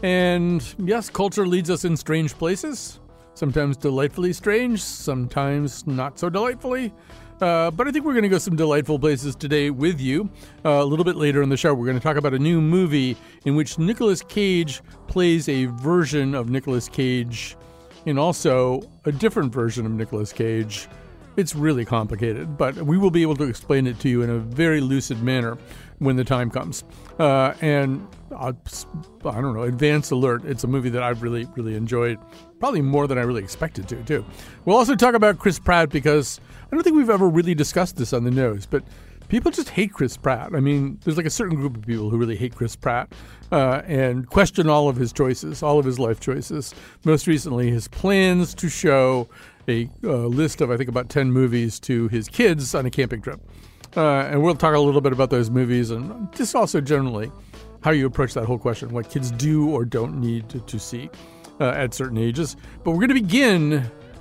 And yes, culture leads us in strange places, sometimes delightfully strange, sometimes not so delightfully. But I think we're going to go some delightful places today with you. A little bit later in the show, we're going to talk about a new movie in which Nicolas Cage plays a version of Nicolas Cage and also a different version of Nicolas Cage. It's really complicated, but we will be able to explain it to you in a very lucid manner when the time comes. I don't know, advance alert. It's a movie that I've really, really enjoyed, probably more than I really expected to, too. We'll also talk about Chris Pratt, because I don't think we've ever really discussed this on The Nose, but people just hate Chris Pratt. I mean, there's like a certain group of people who really hate Chris Pratt and question all of his choices, all of his life choices. Most recently, his plans to show a list of, I think, about 10 movies to his kids on a camping trip. And we'll talk a little bit about those movies and just also generally how you approach that whole question, what kids do or don't need to see at certain ages. But we're going to begin,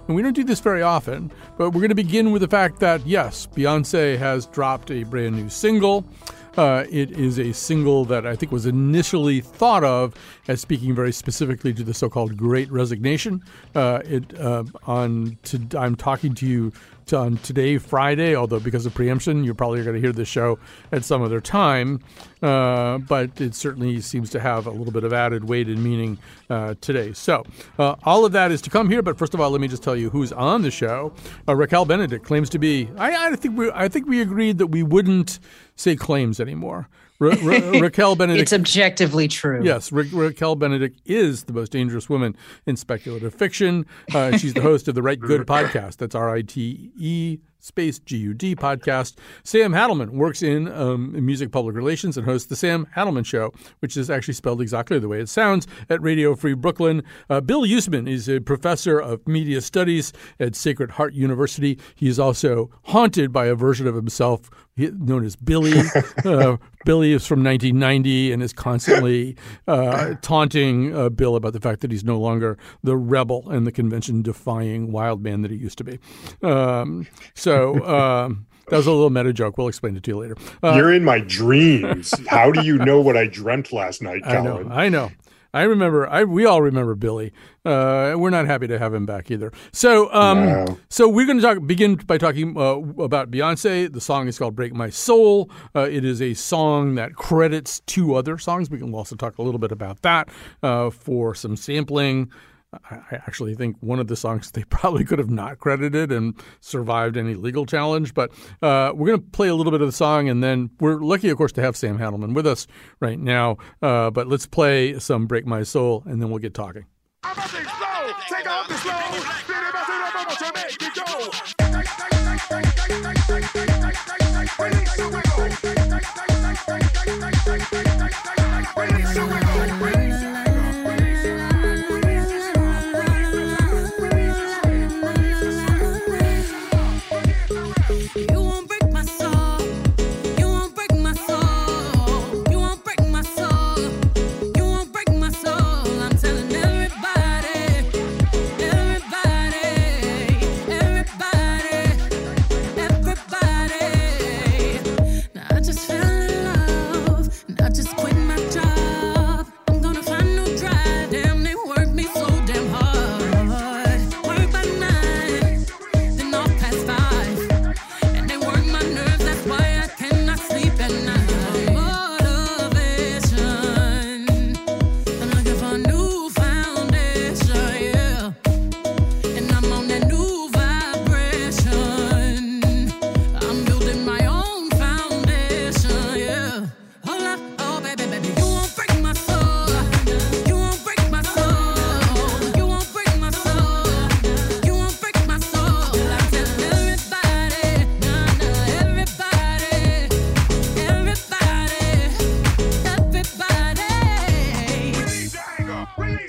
and we don't do this very often, but we're going to begin with the fact that, yes, Beyoncé has dropped a brand new single. It is a single that I think was initially thought of as speaking very specifically to the so-called Great Resignation. I'm talking to you on today, Friday, although because of preemption, you're probably going to hear this show at some other time. But it certainly seems to have a little bit of added weight and meaning today. So all of that is to come here. But first of all, let me just tell you who's on the show. Raquel Benedict claims to be. I think we agreed that we wouldn't say claims anymore. Raquel Benedict. It's objectively true. Yes, Raquel Benedict is the most dangerous woman in speculative fiction. She's the host of the Right Good podcast. That's RITE space GUD podcast. Sam Hadelman works in music public relations and hosts the Sam Hadelman Show, which is actually spelled exactly the way it sounds, at Radio Free Brooklyn. Bill Yousman is a professor of media studies at Sacred Heart University. He is also haunted by a version of himself known as Billy. Billy is from 1990 and is constantly taunting Bill about the fact that he's no longer the rebel and the convention-defying wild man that he used to be. That was a little meta joke. We'll explain it to you later. You're in my dreams. How do you know what I dreamt last night, Colin? I know. I remember. We all remember Billy. We're not happy to have him back either. So, So we're going to begin by talking about Beyonce. The song is called "Break My Soul." It is a song that credits two other songs. We can also talk a little bit about that for some sampling. I actually think one of the songs they probably could have not credited and survived any legal challenge. But we're going to play a little bit of the song, and then we're lucky, of course, to have Sam Hadelman with us right now. But let's play some Break My Soul, and then we'll get talking.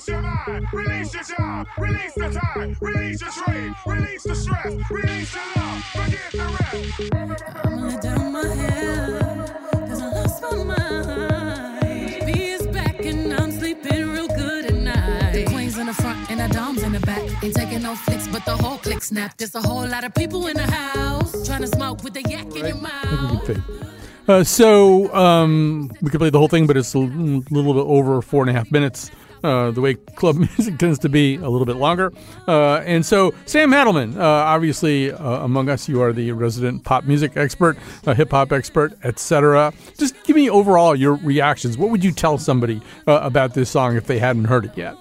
your mind, release your job, release the time, release your dream, release the stress, release your love, forget the rest. I'm gonna down my head, cause I lost my mind. B is back and I'm sleeping real good at night. The queen's in the front and the dom's in the back. Ain't taking no flicks, but the whole click snap. There's a whole lot of people in the house, trying to smoke with the yak in your mouth. So we could play the whole thing, but it's a little bit over 4.5 minutes. The way club music tends to be, a little bit longer. And so, Sam Hadelman, obviously among us, you are the resident pop music expert, hip-hop expert, etc. Just give me overall your reactions. What would you tell somebody about this song if they hadn't heard it yet?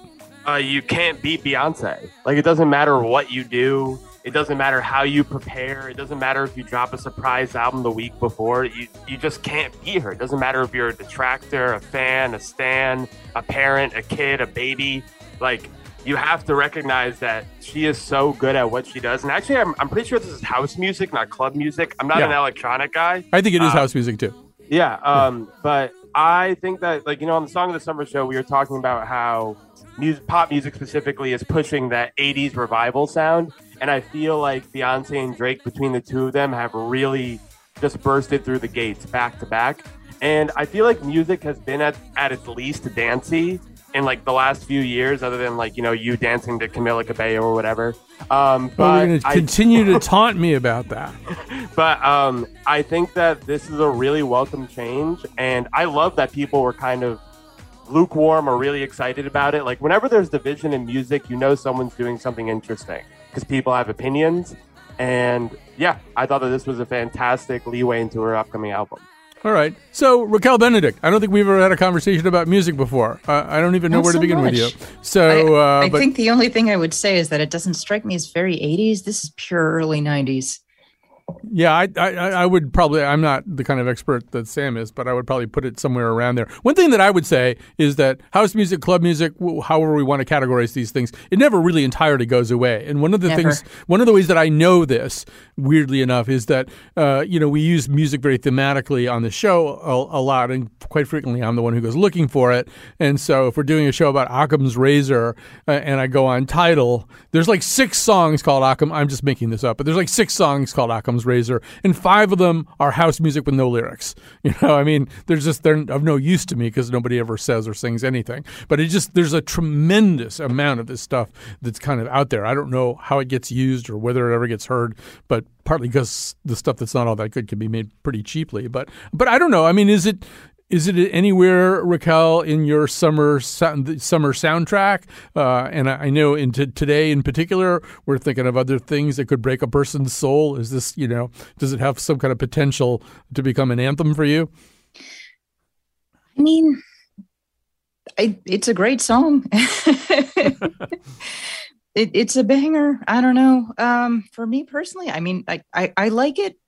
You can't beat Beyonce. Like, it doesn't matter what you do. It doesn't matter how you prepare. It doesn't matter if you drop a surprise album the week before. You just can't beat her. It doesn't matter if you're a detractor, a fan, a stan, a parent, a kid, a baby. Like, you have to recognize that she is so good at what she does. And actually, I'm pretty sure this is house music, not club music. I'm not an electronic guy. I think it is house music, too. Yeah. But I think that, like, you know, on the Song of the Summer show, we were talking about how pop music specifically is pushing that 80s revival sound. And I feel like Beyonce and Drake, between the two of them, have really just bursted through the gates back to back. And I feel like music has been at its least dancey in like the last few years, other than like, you know, you dancing to Camila Cabello or whatever. But you're gonna continue to taunt me about that. But I think that this is a really welcome change. And I love that people were kind of lukewarm or really excited about it. Like, whenever there's division in music, you know someone's doing something interesting, because people have opinions. And yeah, I thought that this was a fantastic leeway into her upcoming album. All right. So, Raquel Benedict, I don't think we've ever had a conversation about music before. I don't even know where to begin with you. So, I think the only thing I would say is that it doesn't strike me as very 80s. This is pure early 90s. Yeah, I would probably, I'm not the kind of expert that Sam is, but I would probably put it somewhere around there. One thing that I would say is that house music, club music, however we want to categorize these things, it never really entirely goes away. And one of the ways that I know this, weirdly enough, is that, you know, we use music very thematically on the show a lot, and quite frequently I'm the one who goes looking for it. And so if we're doing a show about Occam's Razor and I go on Tidal, there's like 6 songs called Occam. I'm just making this up, but there's like 6 songs called Occam's Razor, and 5 of them are house music with no lyrics. You know, I mean, they're of no use to me because nobody ever says or sings anything. But there's a tremendous amount of this stuff that's kind of out there. I don't know how it gets used or whether it ever gets heard, but partly because the stuff that's not all that good can be made pretty cheaply. But I don't know. I mean, is it anywhere, Raquel, in your summer soundtrack? And I know today in particular, we're thinking of other things that could break a person's soul. Is this, you know, does it have some kind of potential to become an anthem for you? I mean, it's a great song. It's a banger. I don't know. For me personally, I mean, I like it.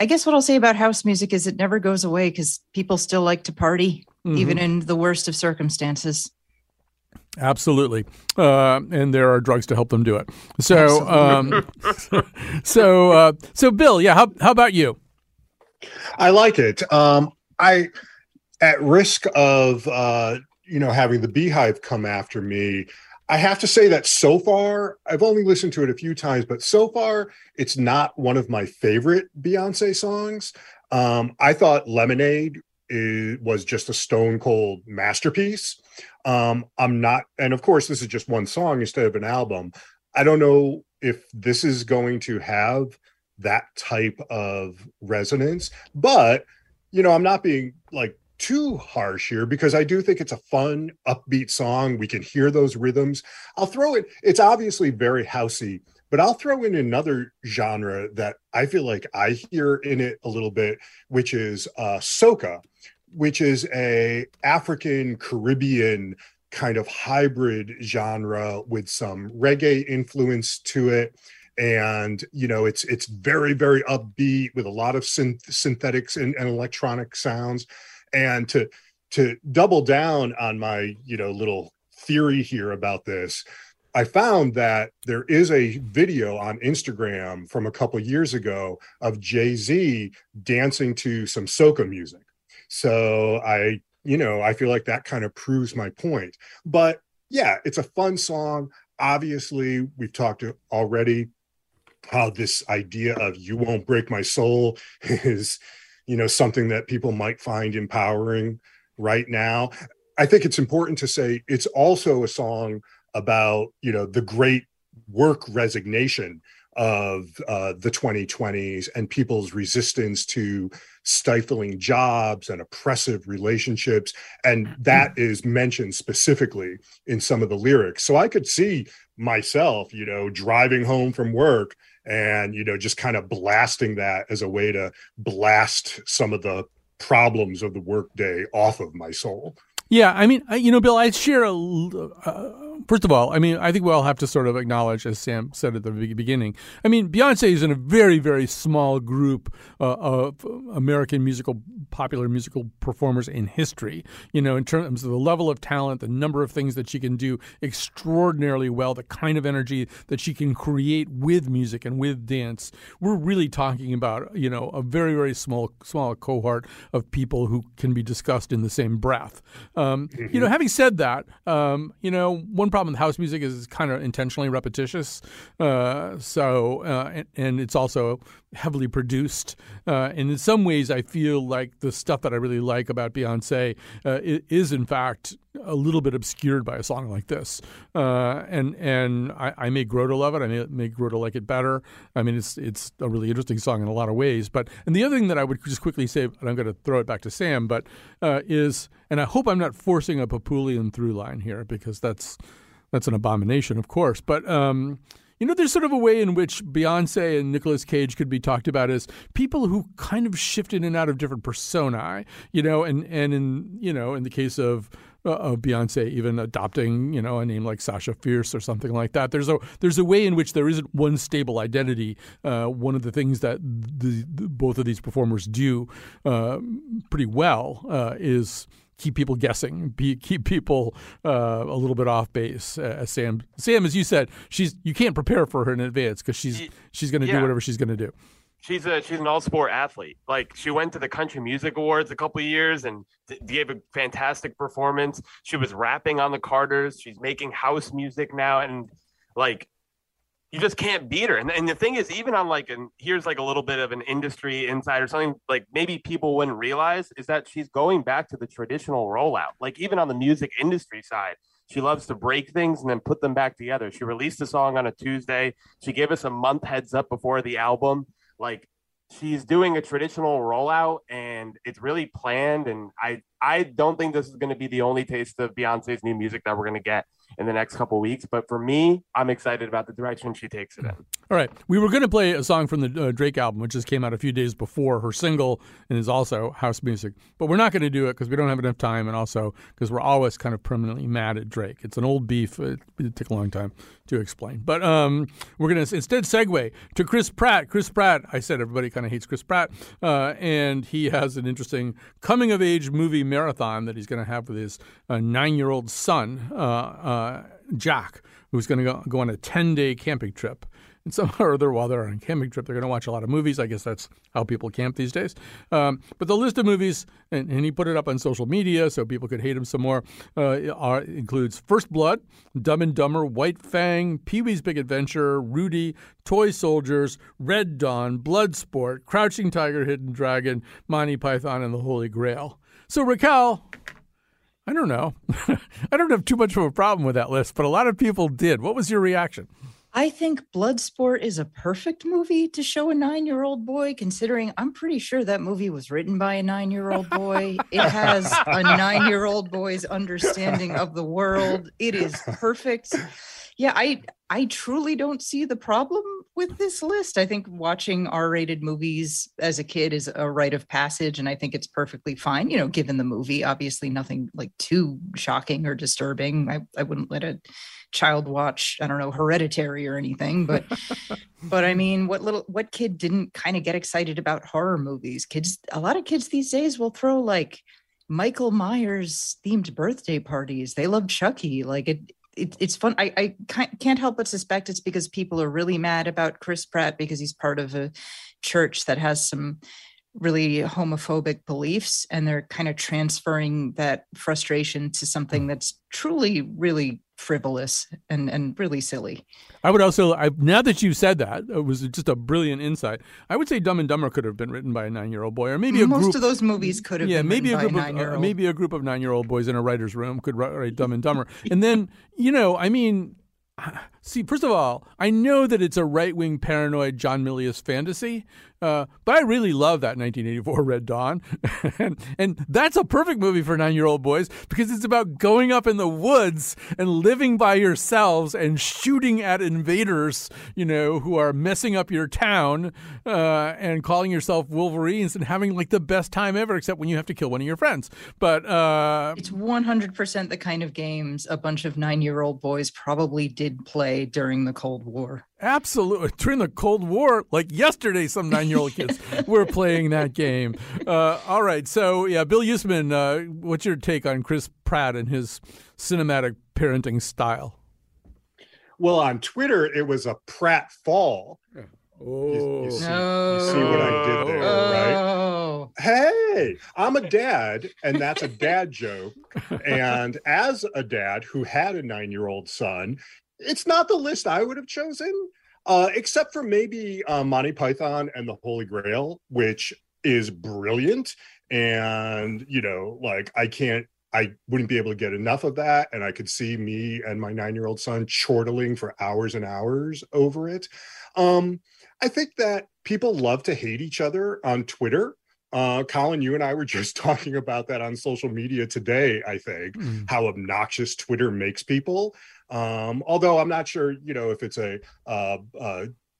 I guess what I'll say about house music is it never goes away because people still like to party, even in the worst of circumstances. Absolutely. And there are drugs to help them do it. So, so Bill, yeah, how about you? I like it. I, at risk of, you know, having the Beehive come after me, I have to say that so far, I've only listened to it a few times, but so far, it's not one of my favorite Beyonce songs. I thought Lemonade was just a stone cold masterpiece. I'm not, and of course, this is just one song instead of an album. I don't know if this is going to have that type of resonance, but, you know, I'm not being like too harsh here because I do think it's a fun, upbeat song. We can hear those rhythms. I'll throw it. It's obviously very housey, but I'll throw in another genre that I feel like I hear in it a little bit, which is soca, which is a African Caribbean kind of hybrid genre with some reggae influence to it. And, you know, it's very, very upbeat with a lot of synthetics and electronic sounds. And to double down on my, you know, little theory here about this, I found that there is a video on Instagram from a couple years ago of Jay-Z dancing to some soca music. So I you know, I feel like that kind of proves my point. But yeah, it's a fun song. Obviously, we've talked already how this idea of "You Won't Break My Soul" is, you know, something that people might find empowering right now. I think it's important to say it's also a song about, you know, the great work resignation of the 2020s and people's resistance to stifling jobs and oppressive relationships. And that is mentioned specifically in some of the lyrics. So I could see myself, you know, driving home from work and, you know, just kind of blasting that as a way to blast some of the problems of the workday off of my soul. Yeah, I mean, you know, Bill, I share first of all, I mean, I think we all have to sort of acknowledge, as Sam said at the beginning, I mean, Beyonce is in a very, very small group of American popular musical performers in history, you know, in terms of the level of talent, the number of things that she can do extraordinarily well, the kind of energy that she can create with music and with dance. We're really talking about, you know, a very, very small cohort of people who can be discussed in the same breath. You know, having said that, you know, one problem with house music is it's kind of intentionally repetitious. And it's also heavily produced. And in some ways, I feel like the stuff that I really like about Beyonce is, in fact, a little bit obscured by a song like this. And I may grow to love it. I may grow to like it better. I mean, it's a really interesting song in a lot of ways. And the other thing that I would just quickly say, and I'm going to throw it back to Sam, is, and I hope I'm not forcing a Papulian through line here, because that's an abomination, of course. But, you know, there's sort of a way in which Beyonce and Nicolas Cage could be talked about as people who kind of shift in and out of different personae, you know, and in, you know, in the case of Beyonce even adopting, you know, a name like Sasha Fierce or something like that. There's a way in which there isn't one stable identity. One of the things that both of these performers do pretty well is keep people guessing, keep people a little bit off base. Sam, as you said, you can't prepare for her in advance because she's going to do whatever she's going to do. She's an all-sport athlete. Like, she went to the Country Music Awards a couple of years and gave a fantastic performance. She was rapping on the Carters. She's making house music now. And, like, you just can't beat her. And the thing is, even on, like, here's, like, a little bit of an industry insight or something, like, maybe people wouldn't realize, is that she's going back to the traditional rollout. Like, even on the music industry side, she loves to break things and then put them back together. She released a song on a Tuesday. She gave us a month heads up before the album. Like, she's doing a traditional rollout and it's really planned. And I don't think this is going to be the only taste of Beyonce's new music that we're going to get in the next couple of weeks. But for me, I'm excited about the direction she takes it in. All right. We were going to play a song from the Drake album, which just came out a few days before her single and is also house music. But we're not going to do it because we don't have enough time, and also because we're always kind of permanently mad at Drake. It's an old beef. It took a long time to explain. But we're going to instead segue to Chris Pratt. Chris Pratt, I said everybody kind of hates Chris Pratt. And he has an interesting coming-of-age movie marathon that he's going to have with his 9-year-old son, Jack, who's going to go on a 10-day camping trip. And somehow or other, while they're on a camping trip, they're going to watch a lot of movies. I guess that's how people camp these days. But the list of movies, and he put it up on social media so people could hate him some more, includes First Blood, Dumb and Dumber, White Fang, Pee-wee's Big Adventure, Rudy, Toy Soldiers, Red Dawn, Bloodsport, Crouching Tiger, Hidden Dragon, Monty Python and the Holy Grail. So, Raquel, I don't know. I don't have too much of a problem with that list, but a lot of people did. What was your reaction? I think Bloodsport is a perfect movie to show a 9-year-old boy, considering I'm pretty sure that movie was written by a 9-year-old boy. It has a 9-year-old boy's understanding of the world. It is perfect. Yeah, I truly don't see the problem with this list. I think watching R-rated movies as a kid is a rite of passage, and I think it's perfectly fine, you know, given the movie. Obviously nothing like too shocking or disturbing. I wouldn't let a child watch, I don't know, Hereditary or anything, but but I mean, what kid didn't kind of get excited about horror movies? A lot of kids these days will throw like Michael Myers themed birthday parties. They love Chucky. Like it's fun. I can't help but suspect it's because people are really mad about Chris Pratt because he's part of a church that has some really homophobic beliefs, and they're kind of transferring that frustration to something that's truly really frivolous and really silly. I would also, now that you said that, it was just a brilliant insight. I would say Dumb and Dumber could have been written by a 9-year-old boy, or maybe a group. Most of those movies could have been written by a 9-year-old. Maybe a group of 9-year-old boys in a writer's room could write Dumb and Dumber. And then, you know, I mean, see, first of all, I know that it's a right-wing paranoid John Milius fantasy, but I really love that 1984 Red Dawn. and that's a perfect movie for 9-year-old boys, because it's about going up in the woods and living by yourselves and shooting at invaders, you know, who are messing up your town, and calling yourself Wolverines and having like the best time ever, except when you have to kill one of your friends. But it's 100% the kind of games a bunch of 9-year-old boys probably did play during the Cold War. Absolutely. During the Cold War, like yesterday, some 9-year-old kids were playing that game. All right. So, yeah, Bill Yousman, what's your take on Chris Pratt and his cinematic parenting style? Well, on Twitter, it was a Pratt fall. Oh. You see what I did there, right? Hey, I'm a dad, and that's a dad joke. And as a dad who had a 9-year-old son, it's not the list I would have chosen, except for maybe Monty Python and the Holy Grail, which is brilliant. And, you know, like I wouldn't be able to get enough of that. And I could see me and my 9-year-old son chortling for hours and hours over it. I think that people love to hate each other on Twitter. Colin, you and I were just talking about that on social media today, I think, how obnoxious Twitter makes people. Although I'm not sure, you know, if it's a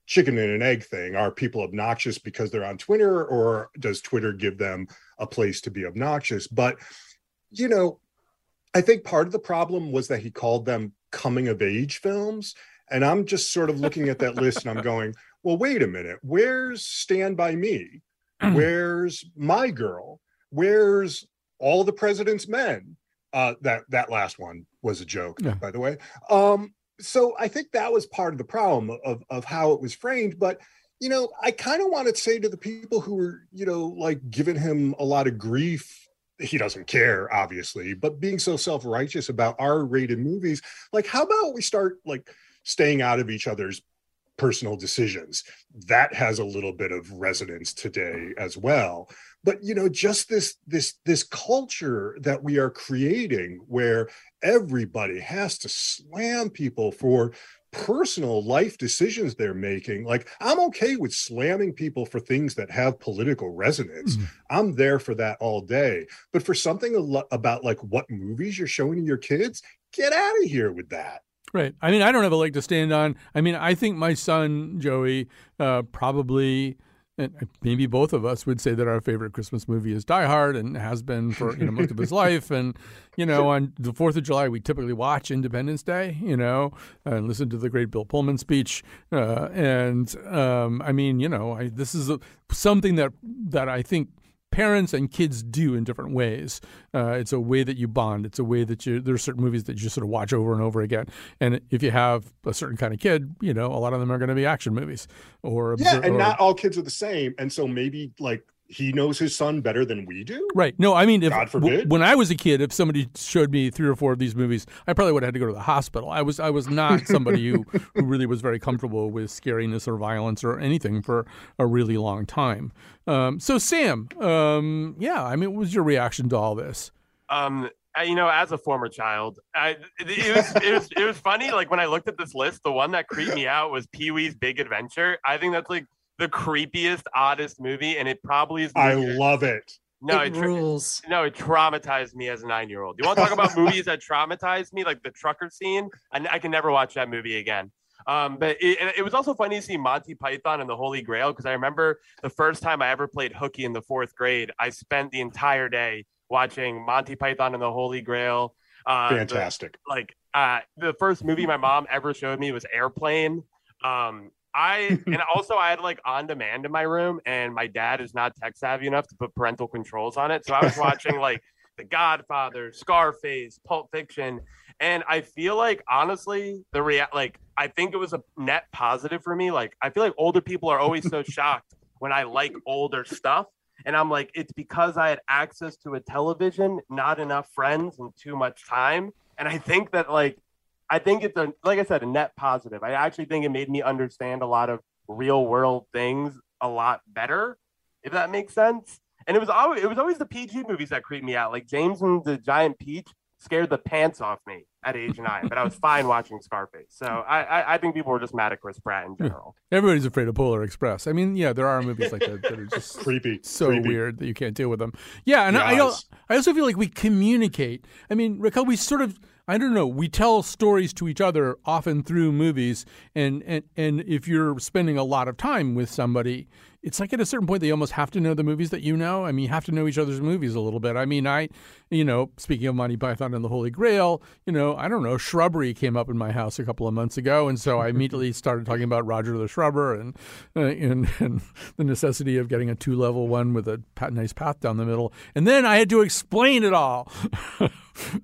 chicken and an egg thing. Are people obnoxious because they're on Twitter, or does Twitter give them a place to be obnoxious? But, you know, I think part of the problem was that he called them coming of age films. And I'm just sort of looking at that list and I'm going, well, wait a minute. Where's Stand By Me? Where's My Girl? Where's All the President's Men? That last one was a joke, by the way. So I think that was part of the problem of how it was framed. But, you know, I kind of want to say to the people who were, you know, like giving him a lot of grief, he doesn't care, obviously, but being so self-righteous about R-rated movies, like, how about we start like staying out of each other's personal decisions? That has a little bit of resonance today as well. But, you know, just this culture that we are creating where everybody has to slam people for personal life decisions they're making. Like, I'm okay with slamming people for things that have political resonance. I'm there for that all day. But for something about like what movies you're showing your kids, get out of here with that. Right. I mean, I don't have a leg to stand on. I mean, I think my son, Joey, probably, and maybe both of us would say that our favorite Christmas movie is Die Hard, and has been for, you know, most of his life. And, you know, on the 4th of July, we typically watch Independence Day, you know, and listen to the great Bill Pullman speech. I mean, you know, this is something that I think parents and kids do in different ways. It's a way that you bond. It's a way that there are certain movies that you just sort of watch over and over again. And if you have a certain kind of kid, you know, a lot of them are going to be action movies. Not all kids are the same. And so maybe like he knows his son better than we do. Right. No, I mean, God forbid. When I was a kid, if somebody showed me 3 or 4 of these movies, I probably would have had to go to the hospital. I was not somebody who really was very comfortable with scariness or violence or anything for a really long time. So, Sam, I mean, what was your reaction to all this? You know, as a former child, it was funny. Like, when I looked at this list, the one that creeped me out was Pee-wee's Big Adventure. I think that's like the creepiest, oddest movie, and it probably is. I love it. No, it rules. No, it traumatized me as a 9-year-old. You want to talk about movies that traumatized me, like the trucker scene? I can never watch that movie again. But it was also funny to see Monty Python and the Holy Grail, because I remember the first time I ever played hooky in the 4th grade, I spent the entire day watching Monty Python and the Holy Grail. Fantastic. The first movie my mom ever showed me was Airplane. I had like on demand in my room, and my dad is not tech savvy enough to put parental controls on it. So I was watching like The Godfather, Scarface, Pulp Fiction. And I feel like, honestly, I think it was a net positive for me. Like, I feel like older people are always so shocked when I like older stuff. And I'm like, it's because I had access to a television, not enough friends, and too much time. And I think that, like, I think it's a, like I said, a net positive. I actually think it made me understand a lot of real world things a lot better, if that makes sense. And it was always the PG movies that creeped me out. Like James and the Giant Peach scared the pants off me at age 9, but I was fine watching Scarface. So I think people were just mad at Chris Pratt in general. Everybody's afraid of Polar Express. I mean, yeah, there are movies like that that are just creepy, so creepy. Weird that you can't deal with them. Yeah, and I also feel like we communicate. I mean, Raquel, we sort of, I don't know, we tell stories to each other often through movies, and if you're spending a lot of time with somebody, it's like at a certain point they almost have to know the movies that you know. I mean, you have to know each other's movies a little bit. I mean, speaking of Monty Python and the Holy Grail, Shrubbery came up in my house a couple of months ago, and so I immediately started talking about Roger the Shrubber and the necessity of getting a 2-level one with a nice path down the middle. And then I had to explain it all.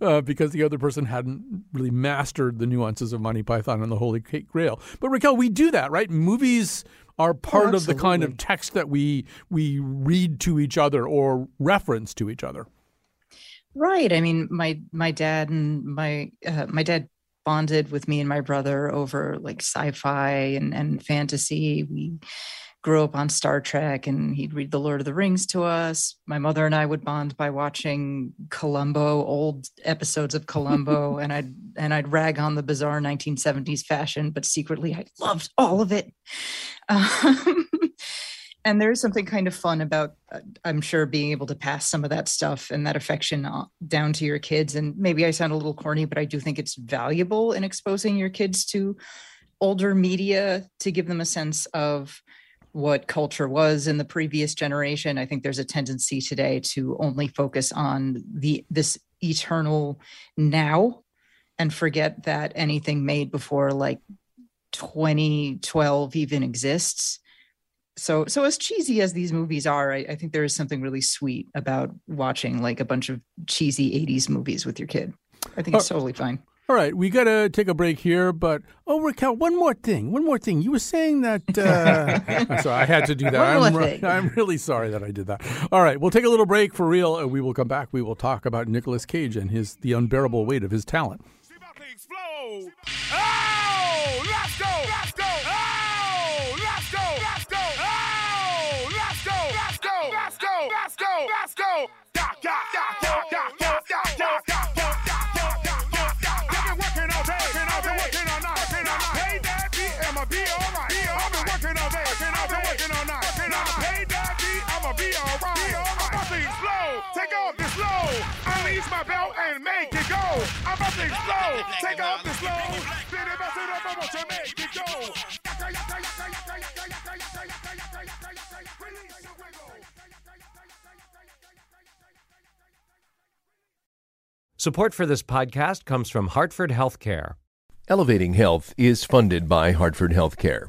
Because the other person hadn't really mastered the nuances of Monty Python and the Holy Grail. But Raquel, we do that, right? Movies are part of the kind of text that we read to each other or reference to each other. Right. I mean, my dad and my dad bonded with me and my brother over like sci-fi and fantasy. We grew up on Star Trek, and he'd read The Lord of the Rings to us. My mother and I would bond by watching Columbo, old episodes of Columbo, and I'd rag on the bizarre 1970s fashion, but secretly I loved all of it. And there's something kind of fun about, I'm sure, being able to pass some of that stuff and that affection down to your kids. And maybe I sound a little corny, but I do think it's valuable in exposing your kids to older media to give them a sense of what culture was in the previous generation. I think there's a tendency today to only focus on this eternal now and forget that anything made before like 2012 even exists. So as cheesy as these movies are, I think there is something really sweet about watching like a bunch of cheesy 80s movies with your kid. I think it's totally fine. All right, we got to take a break here, but, Raquel, one more thing. You were saying that, so I had to do that. I'm really sorry that I did that. All right, we'll take a little break for real, and we will come back. We will talk about Nicolas Cage and the unbearable weight of his talent. She's about to explode. Oh, let's go, let's go. Oh, let's go, let's go. Oh, let's go, let's go, let's go, let's go, let's go. Take off this load. Support for this podcast comes from Hartford Healthcare. Elevating Health is funded by Hartford Healthcare.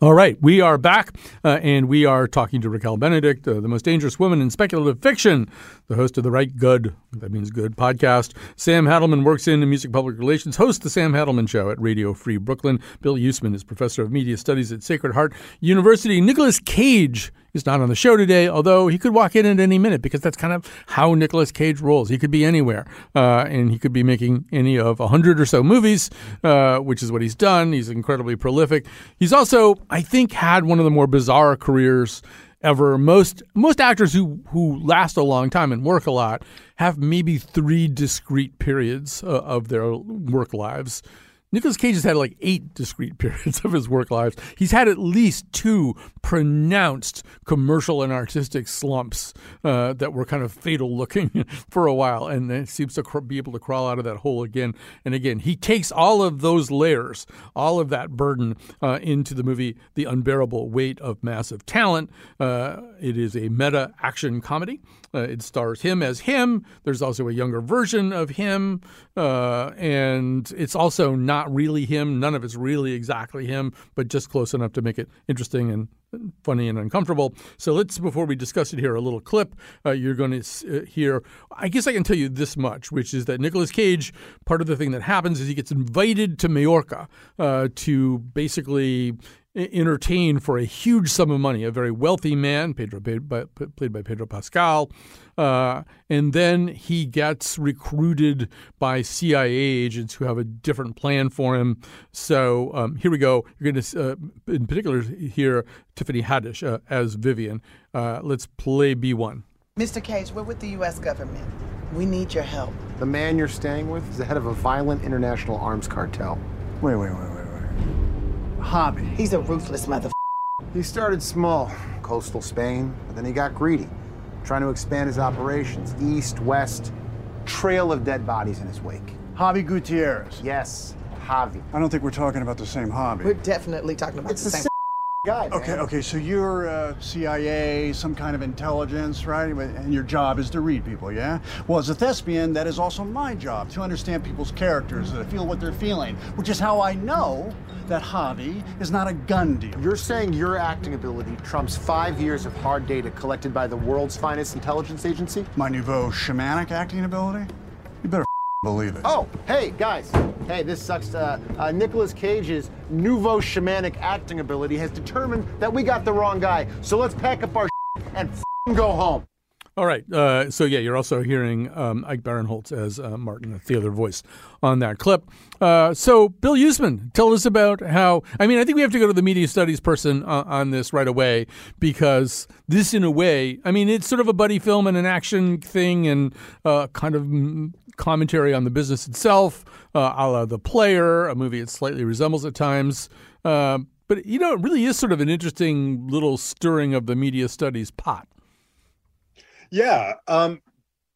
All right, we are back, and we are talking to Raquel Benedict, the most dangerous woman in speculative fiction, the host of the Right Good, that means good, podcast. Sam Hadelman works in music public relations, hosts the Sam Hadelman Show at Radio Free Brooklyn. Bill Yousman is professor of media studies at Sacred Heart University. Nicolas Cage is not on the show today, although he could walk in at any minute because that's kind of how Nicolas Cage rolls. He could be anywhere, and he could be making any of 100 or so movies, which is what he's done. He's incredibly prolific. He's also, I think, had one of the more bizarre careers ever. Most actors who last a long time and work a lot have maybe three discrete periods of their work lives. Nicolas Cage has had like 8 discrete periods of his work lives. He's had at least 2 pronounced commercial and artistic slumps that were kind of fatal looking for a while, and then seems to be able to crawl out of that hole again and again. He takes all of those layers, all of that burden into the movie The Unbearable Weight of Massive Talent. It is a meta action comedy. It stars him as him. There's also a younger version of him, and it's also not really him. None of it's really exactly him, but just close enough to make it interesting and funny and uncomfortable. So let's, before we discuss it here, a little clip you're going to hear. I guess I can tell you this much, which is that Nicolas Cage, part of the thing that happens is he gets invited to Majorca to basically entertain for a huge sum of money a very wealthy man, played by Pedro Pascal, and then he gets recruited by CIA agents who have a different plan for him. So here we go. You're going to, in particular, hear Tiffany Haddish as Vivian. Let's play B1. Mr. Cage, we're with the U.S. government. We need your help. The man you're staying with is the head of a violent international arms cartel. Wait. Hobby. He's a ruthless mother. He started small, coastal Spain, but then he got greedy, trying to expand his operations east, west, trail of dead bodies in his wake. Javi Gutierrez. Yes, Javi. I don't think we're talking about the same Javi. We're definitely talking about the same guy. Man. Okay, so you're CIA, some kind of intelligence, right? And your job is to read people, yeah? Well, as a thespian, that is also my job, to understand people's characters, to feel what they're feeling, which is how I know that Javi is not a gun dealer. You're saying your acting ability trumps 5 years of hard data collected by the world's finest intelligence agency? My nouveau shamanic acting ability? You better believe it. Oh, hey, guys. Hey, this sucks. Nicolas Cage's nouveau shamanic acting ability has determined that we got the wrong guy. So let's pack up our and go home. All right. So, yeah, you're also hearing Ike Barinholtz as Martin, the other voice on that clip. So, Bill Yousman, tell us about how – I mean, I think we have to go to the media studies person on this right away, because this, in a way – I mean, it's sort of a buddy film and an action thing and kind of commentary on the business itself, a la The Player, a movie it slightly resembles at times. But, you know, it really is sort of an interesting little stirring of the media studies pot. Yeah.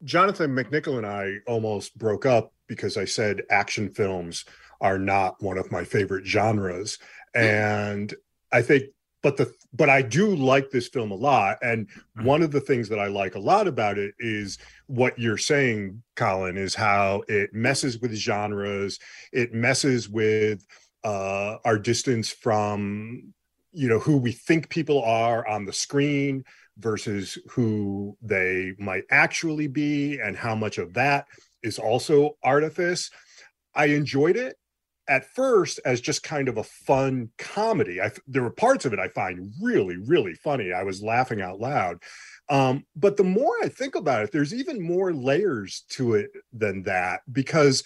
Jonathan McNichol and I almost broke up because I said action films are not one of my favorite genres. And I think, but I do like this film a lot. And one of the things that I like a lot about it is what you're saying, Colin, is how it messes with genres. It messes with our distance from, you know, who we think people are on the screen versus who they might actually be, and how much of that is also artifice. I enjoyed it at first as just kind of a fun comedy. There were parts of it I find really, really funny. I was laughing out loud. But the more I think about it, there's even more layers to it than that, because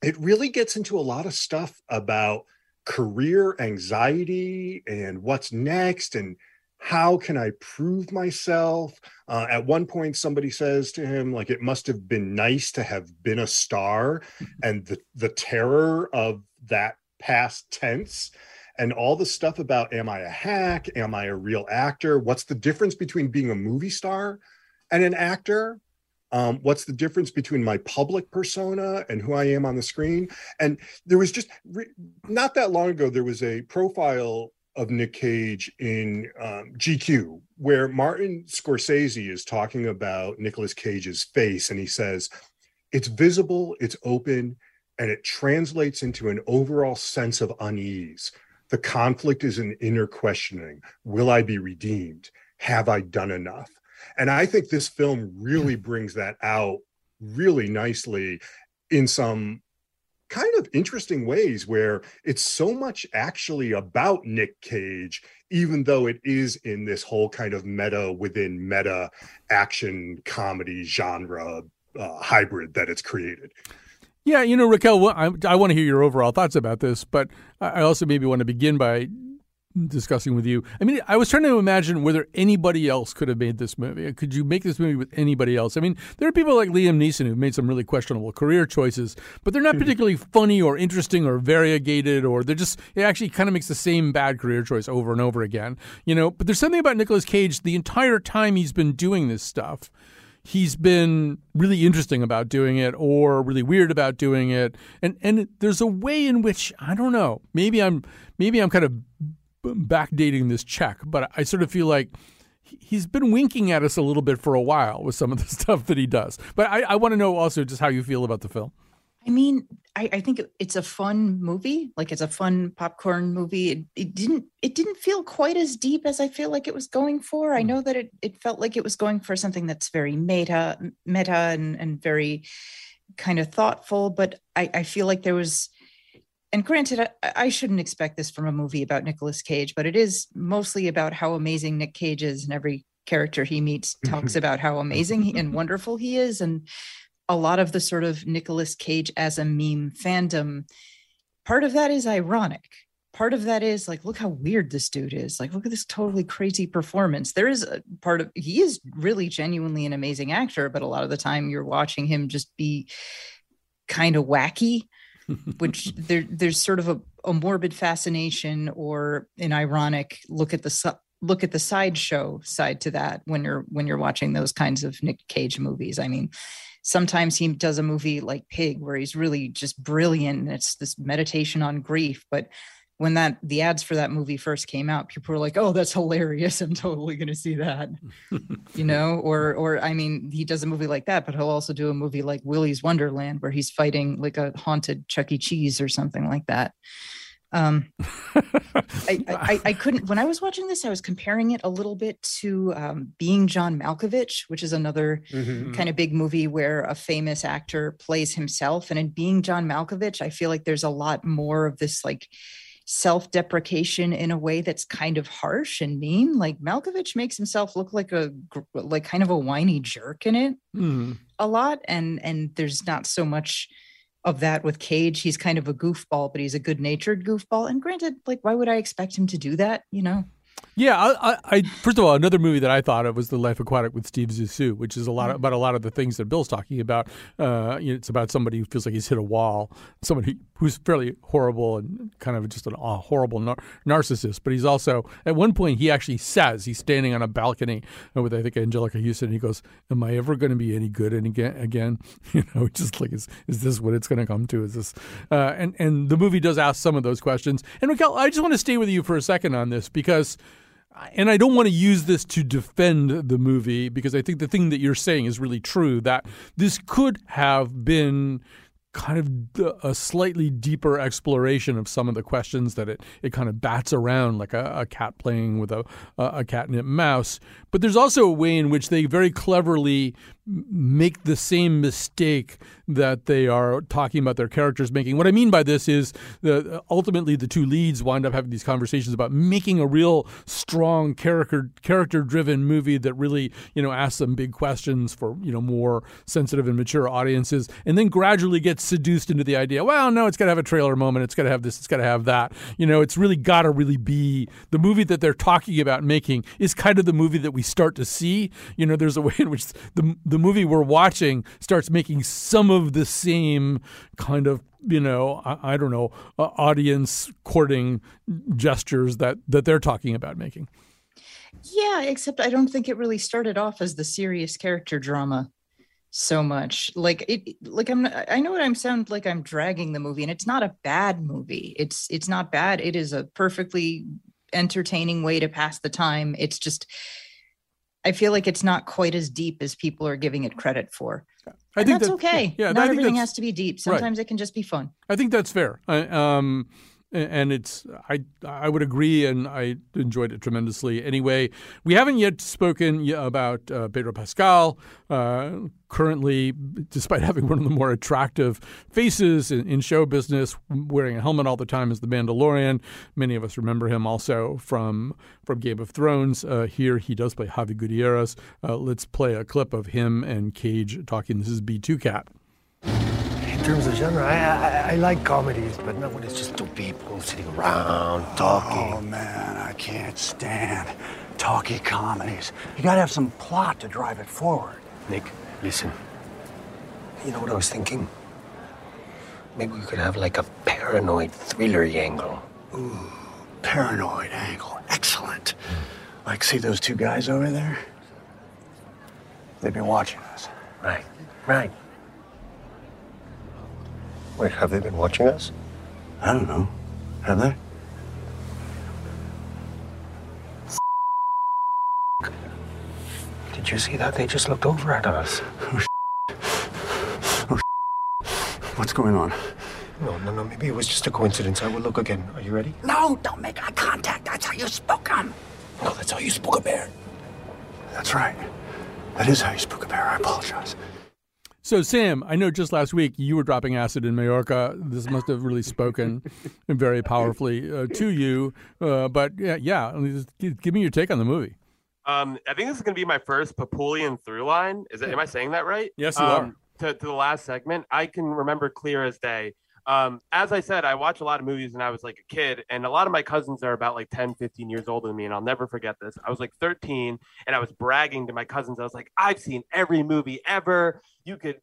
it really gets into a lot of stuff about career anxiety and what's next and how can I prove myself? At one point, somebody says to him, like, it must have been nice to have been a star, and the terror of that past tense, and all the stuff about, am I a hack? Am I a real actor? What's the difference between being a movie star and an actor? What's the difference between my public persona and who I am on the screen? And there was just, not that long ago, there was a profile of Nick Cage in GQ, where Martin Scorsese is talking about Nicolas Cage's face, and he says, it's visible, it's open, and it translates into an overall sense of unease. The conflict is an inner questioning. Will I be redeemed? Have I done enough? And I think this film really brings that out really nicely in some kind of interesting ways, where it's so much actually about Nick Cage, even though it is in this whole kind of meta within meta action comedy genre hybrid that it's created. Yeah, you know, Raquel, I want to hear your overall thoughts about this, but I also maybe want to begin by discussing with you. I mean, I was trying to imagine whether anybody else could have made this movie. Could you make this movie with anybody else? I mean, there are people like Liam Neeson who've made some really questionable career choices, but they're not particularly funny or interesting or variegated, or they're just, it actually kind of makes the same bad career choice over and over again, you know. But there's something about Nicolas Cage, the entire time he's been doing this stuff, he's been really interesting about doing it or really weird about doing it. And there's a way in which, I don't know, maybe I'm kind of backdating this check, but I sort of feel like he's been winking at us a little bit for a while with some of the stuff that he does. But I want to know also just how you feel about the film. I mean, I think it's a fun movie. Like, it's a fun popcorn movie. It didn't feel quite as deep as I feel like it was going for. I know that it felt like it was going for something that's very meta and very kind of thoughtful. But I feel like there was, and granted, I shouldn't expect this from a movie about Nicolas Cage, but it is mostly about how amazing Nick Cage is, and every character he meets talks about how amazing and wonderful he is. And a lot of the sort of Nicolas Cage as a meme fandom, part of that is ironic. Part of that is like, look how weird this dude is. Like, look at this totally crazy performance. There is a part of, he is really genuinely an amazing actor, but a lot of the time you're watching him just be kind of wacky, which there's sort of a morbid fascination or an ironic look at the sideshow side to that when you're watching those kinds of Nick Cage movies. I mean, sometimes he does a movie like Pig where he's really just brilliant. And it's this meditation on grief. But when the ads for that movie first came out, people were like, oh, that's hilarious. I'm totally going to see that, you know, or I mean, he does a movie like that, but he'll also do a movie like Willy's Wonderland where he's fighting like a haunted Chuck E. Cheese or something like that. I couldn't, when I was watching this, I was comparing it a little bit to Being John Malkovich, which is another kind of big movie where a famous actor plays himself. And in Being John Malkovich, I feel like there's a lot more of this like self-deprecation in a way that's kind of harsh and mean. Like Malkovich makes himself look like kind of a whiny jerk in it a lot. And there's not so much of that with Cage. He's kind of a goofball, but he's a good-natured goofball. And granted, like, why would I expect him to do that, you know? Yeah, I first of all, another movie that I thought of was The Life Aquatic with Steve Zissou, which is about a lot of the things that Bill's talking about. You know, it's about somebody who feels like he's hit a wall, somebody who's fairly horrible and kind of just a horrible narcissist. But he's also, at one point, he actually says, he's standing on a balcony with, I think, Angelica Houston, and he goes, am I ever going to be any good again? You know, just like, is this what it's going to come to? Is this? And the movie does ask some of those questions. And Raquel, I just want to stay with you for a second on this because, and I don't want to use this to defend the movie because I think the thing that you're saying is really true, that this could have been kind of a slightly deeper exploration of some of the questions that it kind of bats around like a cat playing with a catnip mouse. But there's also a way in which they very cleverly make the same mistake that they are talking about their characters making. What I mean by this is that ultimately the two leads wind up having these conversations about making a real strong character-driven movie that really, you know, asks some big questions for, you know, more sensitive and mature audiences, and then gradually gets seduced into the idea, well, no, it's got to have a trailer moment, it's got to have this, it's got to have that. You know, it's really got to really be the movie that they're talking about making is kind of the movie that we start to see. You know, there's a way in which the movie we're watching starts making some of the same kind of, you know, I don't know, audience courting gestures that they're talking about making. Yeah, except I don't think it really started off as the serious character drama so much. Like I know I sound like I'm dragging the movie, and it's not a bad movie. It's not bad. It is a perfectly entertaining way to pass the time. It's just, I feel like it's not quite as deep as people are giving it credit for. I think that's okay. Yeah, not everything has to be deep. Sometimes it can just be fun. I think that's fair. And it's, I would agree, and I enjoyed it tremendously. Anyway, we haven't yet spoken about Pedro Pascal. Currently, despite having one of the more attractive faces in show business, wearing a helmet all the time, is The Mandalorian. Many of us remember him also from Game of Thrones. Here he does play Javi Gutierrez. Let's play a clip of him and Cage talking. This is B2 Cat. In terms of genre, I like comedies, but not when it's just two people sitting around talking. Oh, man, I can't stand talky comedies. You gotta have some plot to drive it forward. Nick, listen. You know what I was thinking? Maybe we could have like a paranoid thriller-y angle. Ooh, paranoid angle. Excellent. Like, see those two guys over there? They've been watching us. Right, right. Wait, have they been watching us? I don't know. Have they? Did you see that? They just looked over at us. What's going on? No, maybe it was just a coincidence. I will look again. Are you ready? No, don't make eye contact. That's how you spook him. No, that's how you spook a bear. That's right. That is how you spook a bear. I apologize. So, Sam, I know just last week you were dropping acid in Majorca. This must have really spoken very powerfully to you. But, yeah, give me your take on the movie. I think this is going to be my first Papulian through line. Am I saying that right? Yes, you are. To the last segment, I can remember clear as day. As I said, I watch a lot of movies when I was like a kid, and a lot of my cousins are about like 10, 15 years older than me, and I'll never forget this. I was like 13, and I was bragging to my cousins. I was like, I've seen every movie ever.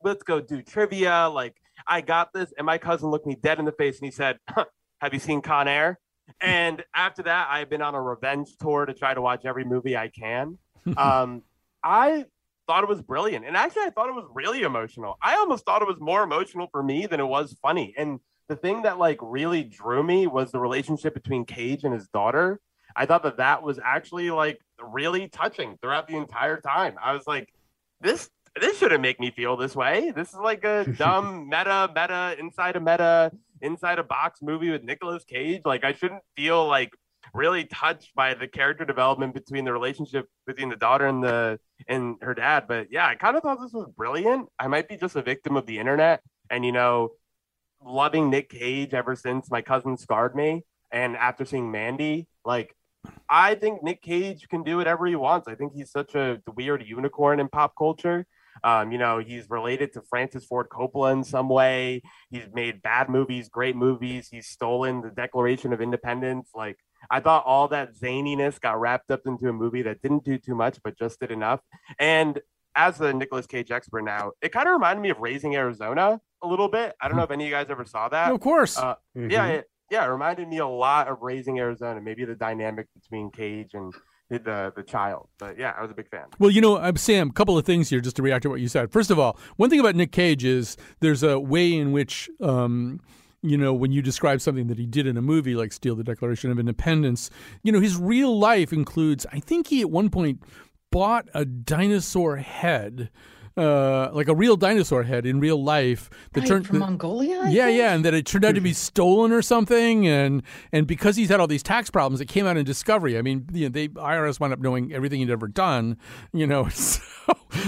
Let's go do trivia. Like, I got this. And my cousin looked me dead in the face, and he said, have you seen Con Air? And after that, I've been on a revenge tour to try to watch every movie I can. I thought it was brilliant. And actually, I thought it was really emotional. I almost thought it was more emotional for me than it was funny. And the thing that like really drew me was the relationship between Cage and his daughter. I thought that was actually like really touching throughout the entire time. I was like, this shouldn't make me feel this way. This is like a dumb meta, inside a box movie with Nicolas Cage. Like, I shouldn't feel like really touched by the character development between the relationship between the daughter and her dad. But yeah, I kind of thought this was brilliant. I might be just a victim of the internet and, you know, loving Nick Cage ever since my cousin scarred me. And after seeing Mandy, like, I think Nick Cage can do whatever he wants. I think he's such a weird unicorn in pop culture. You know, he's related to Francis Ford Coppola in some way. He's made bad movies, great movies. He's stolen the Declaration of Independence. Like, I thought all that zaniness got wrapped up into a movie that didn't do too much, but just did enough. And as a Nicolas Cage expert now, it kind of reminded me of Raising Arizona a little bit. I don't know if any of you guys ever saw that. Of course. Yeah, it reminded me a lot of Raising Arizona, maybe the dynamic between Cage and the child. But yeah, I was a big fan. Well, you know, Sam, a couple of things here just to react to what you said. First of all, one thing about Nick Cage is there's a way in which, you know, when you describe something that he did in a movie like steal the Declaration of Independence, you know, his real life includes, I think he at one point bought a dinosaur head. Like a real dinosaur head in real life. That right, from Mongolia? I think. And that it turned out to be stolen or something. And because he's had all these tax problems, it came out in Discovery. I mean, you know, the IRS wound up knowing everything he'd ever done, you know.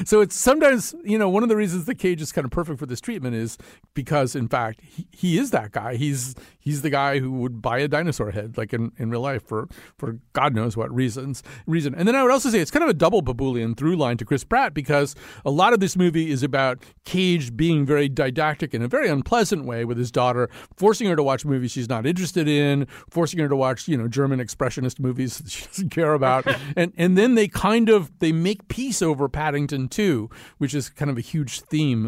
So it's sometimes, you know, one of the reasons the Cage is kind of perfect for this treatment is because, in fact, he is that guy. He's the guy who would buy a dinosaur head, like in real life, for God knows what reason. And then I would also say it's kind of a double Babulian through line to Chris Pratt, because a lot of this movie is about Cage being very didactic in a very unpleasant way with his daughter, forcing her to watch movies she's not interested in, forcing her to watch, you know, German expressionist movies that she doesn't care about. and then they make peace over Paddington 2, which is kind of a huge theme.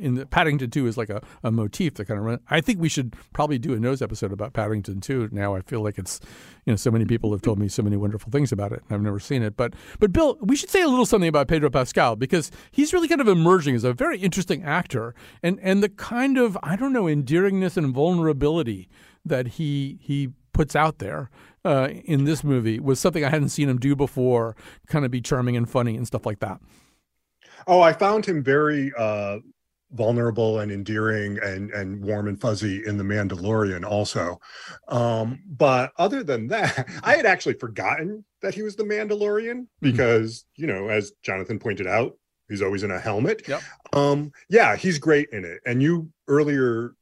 In the Paddington 2 is like a motif that kind of I think we should probably do a Nose episode about Paddington 2 now. I feel like it's, you know, so many people have told me so many wonderful things about it, and I've never seen it. But Bill, we should say a little something about Pedro Pascal, because he's really kind of emerging as a very interesting actor, and the kind of, I don't know, endearingness and vulnerability that he puts out there in this movie was something I hadn't seen him do before, kind of be charming and funny and stuff like that. Oh, I found him very vulnerable and endearing and warm and fuzzy in The Mandalorian also. But other than that, I had actually forgotten that he was The Mandalorian because, you know, as Jonathan pointed out, he's always in a helmet. Yep. Yeah, he's great in it. And you earlier,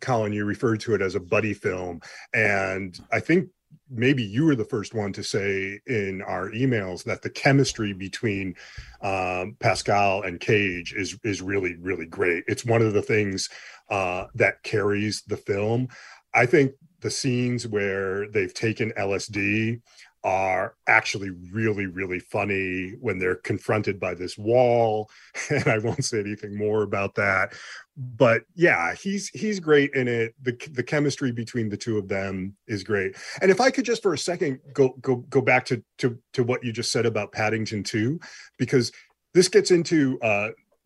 Colin, you referred to it as a buddy film. And I think maybe you were the first one to say in our emails that the chemistry between Pascal and Cage is really, really great. It's one of the things that carries the film. I think the scenes where they've taken LSD are actually really, really funny when they're confronted by this wall. And I won't say anything more about that. But yeah, he's great in it. The chemistry between the two of them is great. And if I could just for a second go back to what you just said about Paddington 2, because this gets into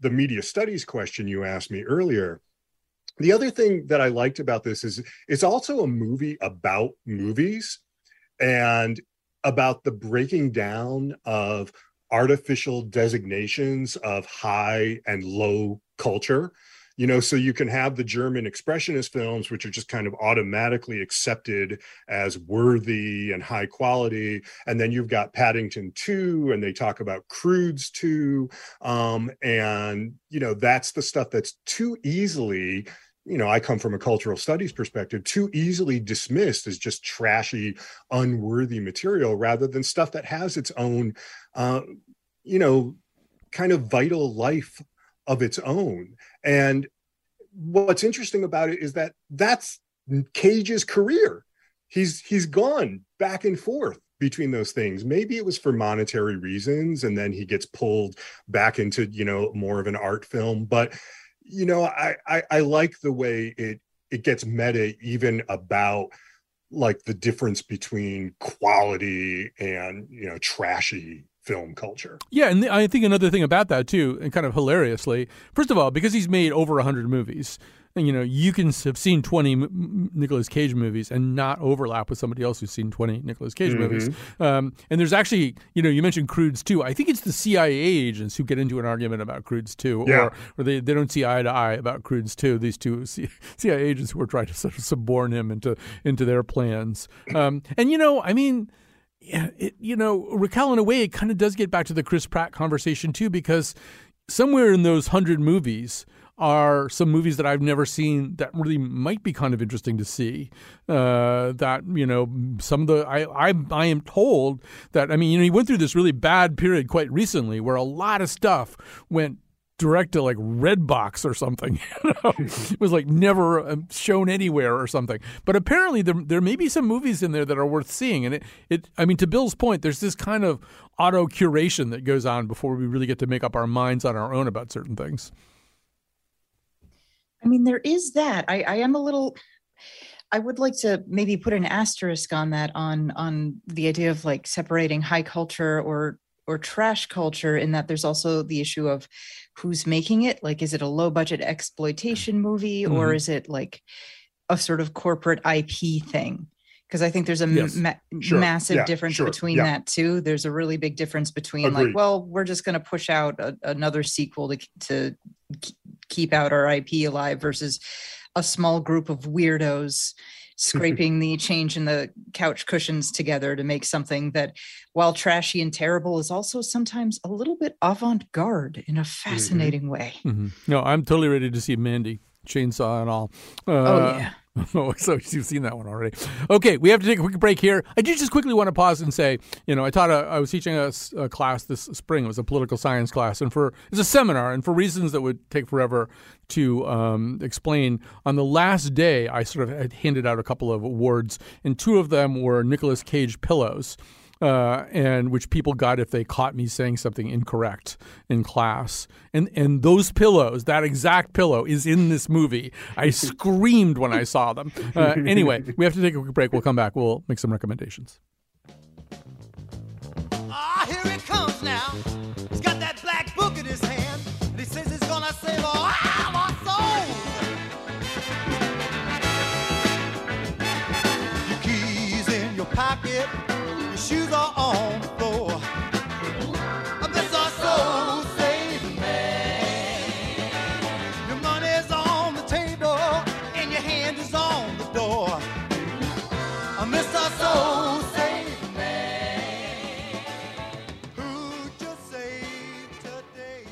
the media studies question you asked me earlier. The other thing that I liked about this is it's also a movie about movies and about the breaking down of artificial designations of high and low culture. You know, so you can have the German expressionist films, which are just kind of automatically accepted as worthy and high quality. And then you've got Paddington 2, and they talk about Croods 2. And, you know, that's the stuff that's too easily, you know, I come from a cultural studies perspective, too easily dismissed as just trashy, unworthy material, rather than stuff that has its own, you know, kind of vital life of its own. And what's interesting about it is that that's Cage's career. He's gone back and forth between those things. Maybe it was for monetary reasons, and then he gets pulled back into, you know, more of an art film. But, you know, I like the way it gets meta even about like the difference between quality and, you know, trashy film culture. Yeah, and I think another thing about that too, and kind of hilariously, first of all, because he's made over 100 movies, and you know, you can have seen 20 Nicolas Cage movies and not overlap with somebody else who's seen 20 Nicolas Cage movies. And there's actually, you know, you mentioned Croods 2. I think it's the CIA agents who get into an argument about Croods 2, or they don't see eye to eye about Croods 2, these two CIA agents who are trying to sort of suborn him into their plans. And, you know, I mean, yeah, you know, Raquel, in a way, it kind of does get back to the Chris Pratt conversation, too, because somewhere in those 100 movies are some movies that I've never seen that really might be kind of interesting to see. That, you know, some of the I am told that, I mean, you know, he went through this really bad period quite recently where a lot of stuff went direct to like Redbox or something. You know? It was like never shown anywhere or something. But apparently there may be some movies in there that are worth seeing. And I mean, to Bill's point, there's this kind of auto curation that goes on before we really get to make up our minds on our own about certain things. I mean, there is that. I am a little, I would like to maybe put an asterisk on that, on the idea of like separating high culture or trash culture, in that there's also the issue of who's making it. Like, is it a low budget exploitation movie, or is it like a sort of corporate IP thing? Because I think there's a massive difference between that too. There's a really big difference between like, well, we're just going to push out another sequel to keep out our IP alive, versus a small group of weirdos scraping the change in the couch cushions together to make something that, while trashy and terrible, is also sometimes a little bit avant-garde in a fascinating way. No, I'm totally ready to see Mandy, chainsaw and all. So you've seen that one already. Okay, we have to take a quick break here. I do just quickly want to pause and say, you know, I was teaching a class this spring. It was a political science class, and it's a seminar, and for reasons that would take forever to explain, on the last day, I sort of handed out a couple of awards, and two of them were Nicolas Cage pillows. And which people got if they caught me saying something incorrect in class. And those pillows, that exact pillow, is in this movie. I screamed when I saw them. Anyway, we have to take a quick break. We'll come back. We'll make some recommendations. Ah, here it comes now. He's got that black book in his hand, and he says he's gonna save our soul. Your keys in your pocket. Shoes are on the floor. This our soul saving man. Your money's on the table and your hand is on the door. This our soul saving man. Who just saved today?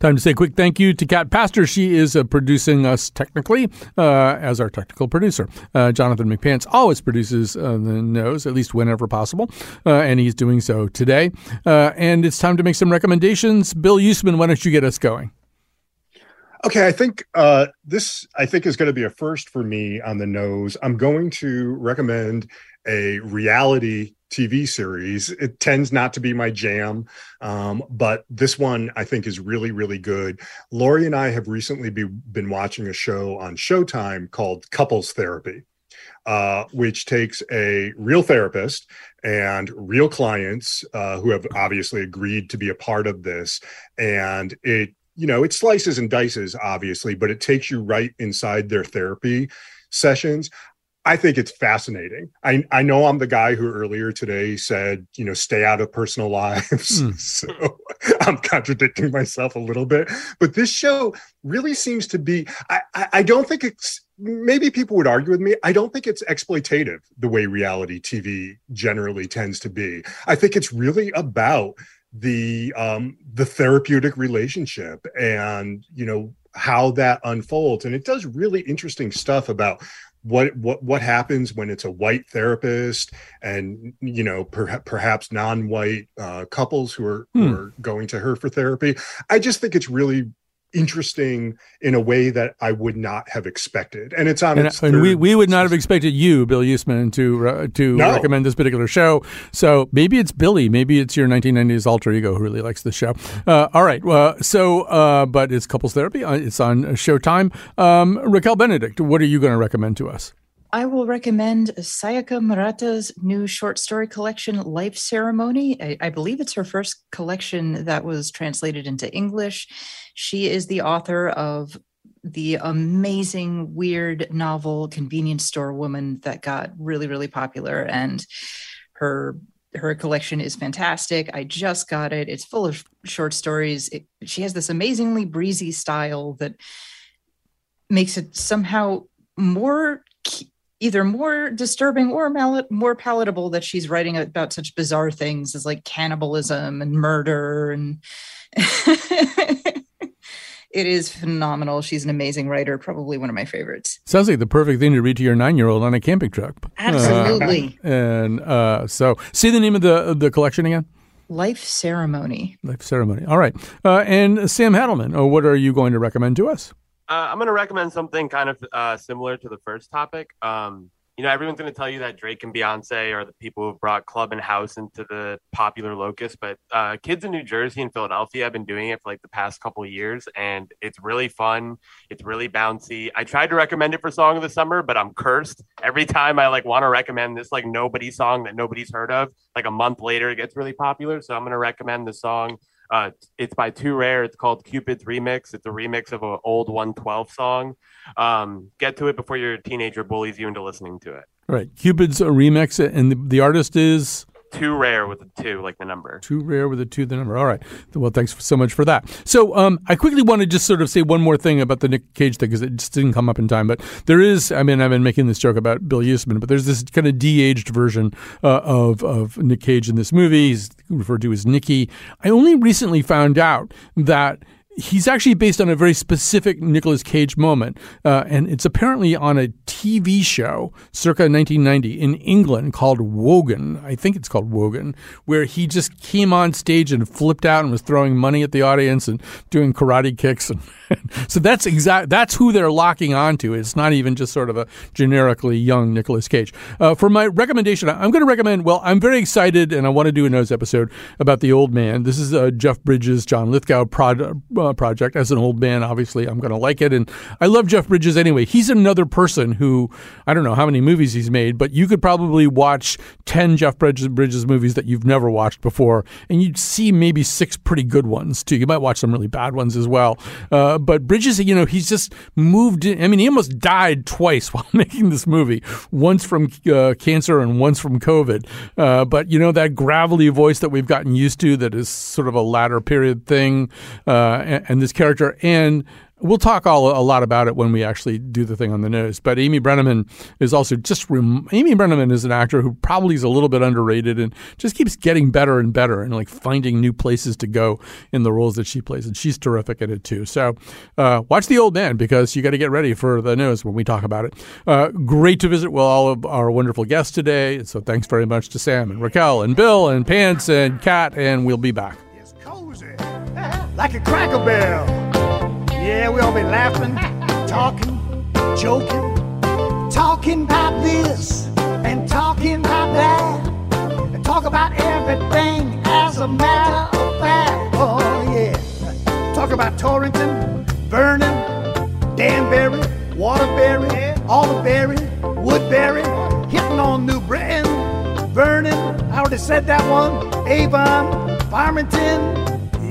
Time to say a quick thank you to Kat Pastor. She is producing us technically as our technical producer. Jonathan McPants always produces The Nose, at least whenever possible, and he's doing so today. And it's time to make some recommendations. Bill Yousman, why don't you get us going? Okay, I think this is going to be a first for me on The Nose. I'm going to recommend a reality TV series. It tends not to be my jam, but this one I think is really, really good. Lori and I have recently been watching a show on Showtime called Couples Therapy, which takes a real therapist and real clients who have obviously agreed to be a part of this. And it, you know, it slices and dices, obviously, but it takes you right inside their therapy sessions. I think it's fascinating. I know I'm the guy who earlier today said, you know, stay out of personal lives. So I'm contradicting myself a little bit. But this show really seems to be, I don't think it's, maybe people would argue with me, I don't think it's exploitative the way reality TV generally tends to be. I think it's really about the therapeutic relationship and, you know, how that unfolds. And it does really interesting stuff about what happens when it's a white therapist and, you know, perhaps non-white couples who are going to her for therapy. I just think it's really interesting in a way that I would not have expected. And it's on we would not have expected you, Bill Yousman, to recommend this particular show. So maybe it's Billy. Maybe it's your 1990s alter ego who really likes the show. All right. But it's Couples Therapy. It's on Showtime. Raquel Benedict, what are you going to recommend to us? I will recommend Sayaka Murata's new short story collection, Life Ceremony. I believe it's her first collection that was translated into English. She is the author of the amazing, weird novel, Convenience Store Woman, that got really, really popular. And her collection is fantastic. I just got it. It's full of short stories. She has this amazingly breezy style that makes it somehow more... either more disturbing or more palatable that she's writing about such bizarre things as like cannibalism and murder. And it is phenomenal. She's an amazing writer, probably one of my favorites. Sounds like the perfect thing to read to your 9-year-old on a camping trip. Absolutely. So say the name of the collection again. Life Ceremony. Life Ceremony. All right. And Sam Hadelman, what are you going to recommend to us? I'm going to recommend something kind of similar to the first topic. You know, everyone's going to tell you that Drake and Beyoncé are the people who brought club and house into the popular locus. But kids in New Jersey and Philadelphia have been doing it for like the past couple of years. And it's really fun. It's really bouncy. I tried to recommend it for Song of the Summer, but I'm cursed. Every time I like want to recommend this like nobody song that nobody's heard of, like a month later, it gets really popular. So I'm going to recommend the song. It's by Too Rare. It's called Cupid's Remix. It's a remix of an old 112 song. Get to it before your teenager bullies you into listening to it. All right. Cupid's Remix. And the artist is? Too Rare with a 2, like the number. Too Rare with a 2, the number. All right. Well, thanks so much for that. So I quickly want to just sort of say one more thing about the Nick Cage thing because it just didn't come up in time. But there is, I mean, I've been making this joke about Bill Yousman, but there's this kind of de-aged version of Nick Cage in this movie. He's referred to as Nicky. I only recently found out that he's actually based on a very specific Nicolas Cage moment, and it's apparently on a TV show circa 1990 in England called Wogan. I think it's called Wogan, where he just came on stage and flipped out and was throwing money at the audience and doing karate kicks. And so that's who they're locking onto. It's not even just sort of a generically young Nicolas Cage. For my recommendation, I'm going to recommend, well, I'm very excited, and I want to do a Nose episode about The Old Man. This is Jeff Bridges, John Lithgow project. As an old man, obviously, I'm going to like it. And I love Jeff Bridges anyway. He's another person who, I don't know how many movies he's made, but you could probably watch 10 Jeff Bridges movies that you've never watched before. And you'd see maybe 6 pretty good ones, too. You might watch some really bad ones as well. But Bridges, you know, he's just moved in. I mean, he almost died twice while making this movie, once from cancer and once from COVID. But, you know, that gravelly voice that we've gotten used to that is sort of a latter period thing and this character, and we'll talk a lot about it when we actually do the thing on The Nose. But Amy Brenneman is also Amy Brenneman is an actor who probably is a little bit underrated and just keeps getting better and better and like finding new places to go in the roles that she plays. And she's terrific at it too. So watch The Old Man because you got to get ready for The Nose when we talk about it. Great to visit with all of our wonderful guests today. So thanks very much to Sam and Raquel and Bill and Pants and Kat. And we'll be back. It's cozy, like a Cracker Barrel. Yeah, we all be laughing, talking, joking, talking about this and talking about that, and talk about everything as a matter of fact. Oh yeah, talk about Torrington, Vernon, Danbury, Waterbury, Alderberry, Woodbury, hitting on New Britain, Vernon, I already said that one, Avon, Farmington,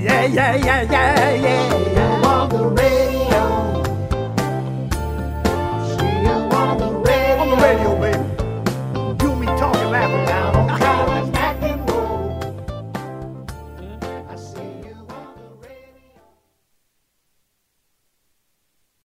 yeah, yeah, yeah, yeah, yeah, yeah.